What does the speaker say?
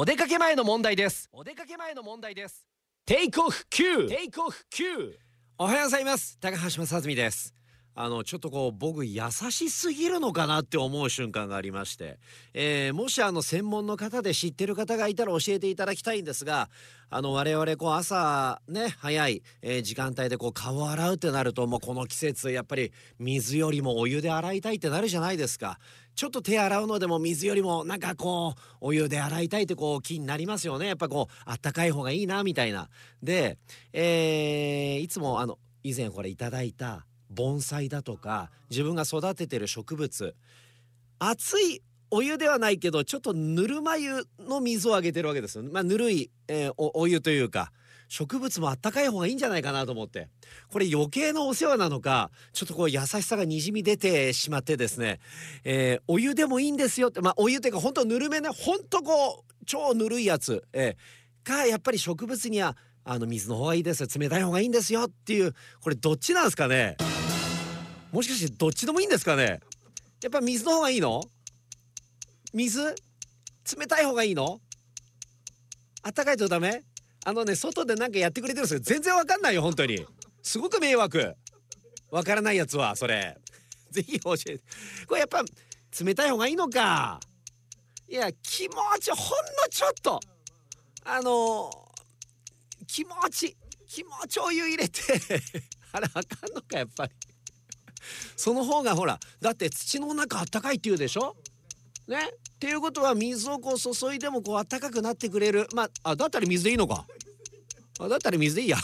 お出かけ前の問題です。お出かけ前の問題です。テイクオフ9。テイクオフ9。おはようございます。高橋正純です。ちょっとこう僕優しすぎるのかなって思う瞬間がありまして、もし専門の方で知ってる方がいたら教えていただきたいんですが、我々こう朝ね早い、時間帯でこう顔を洗うってなると、もうこの季節やっぱり水よりもお湯で洗いたいってなるじゃないですか。ちょっと手洗うのでも水よりもなんかこうお湯で洗いたいってこう気になりますよね。やっぱこうあったかい方がいいなみたいな。で、いつも以前これいただいた盆栽だとか自分が育ててる植物、熱いお湯ではないけどちょっとぬるま湯の水をあげてるわけですよ。ぬるい、お湯というか、植物もあったかい方がいいんじゃないかなと思って、これ余計なお世話なのかちょっとこう優しさがにじみ出てしまってですね、お湯でもいいんですよって、お湯っていうか本当ぬるめね、本当こう超ぬるいやつ、やっぱり植物には水の方がいいですよ、冷たい方がいいんですよっていう、これどっちなんですかね。もしかしてどっちでもいいんですかね。やっぱ水の方がいいの？水？冷たい方がいいの？あったかいとダメ？外でなんかやってくれてるんですけど全然わかんないよ、本当に。すごく迷惑。わからないやつはそれ。ぜひ教えて。これやっぱ冷たい方がいいのか。いや、気持ちほんのちょっと。気持ちお湯入れてあれあかんのか、やっぱり。その方がほら、だって土の中あったかいっていうでしょね。っていうことは水をこう注いでもこうあったかくなってくれる。だったら水でいいのか。だったら水でいいや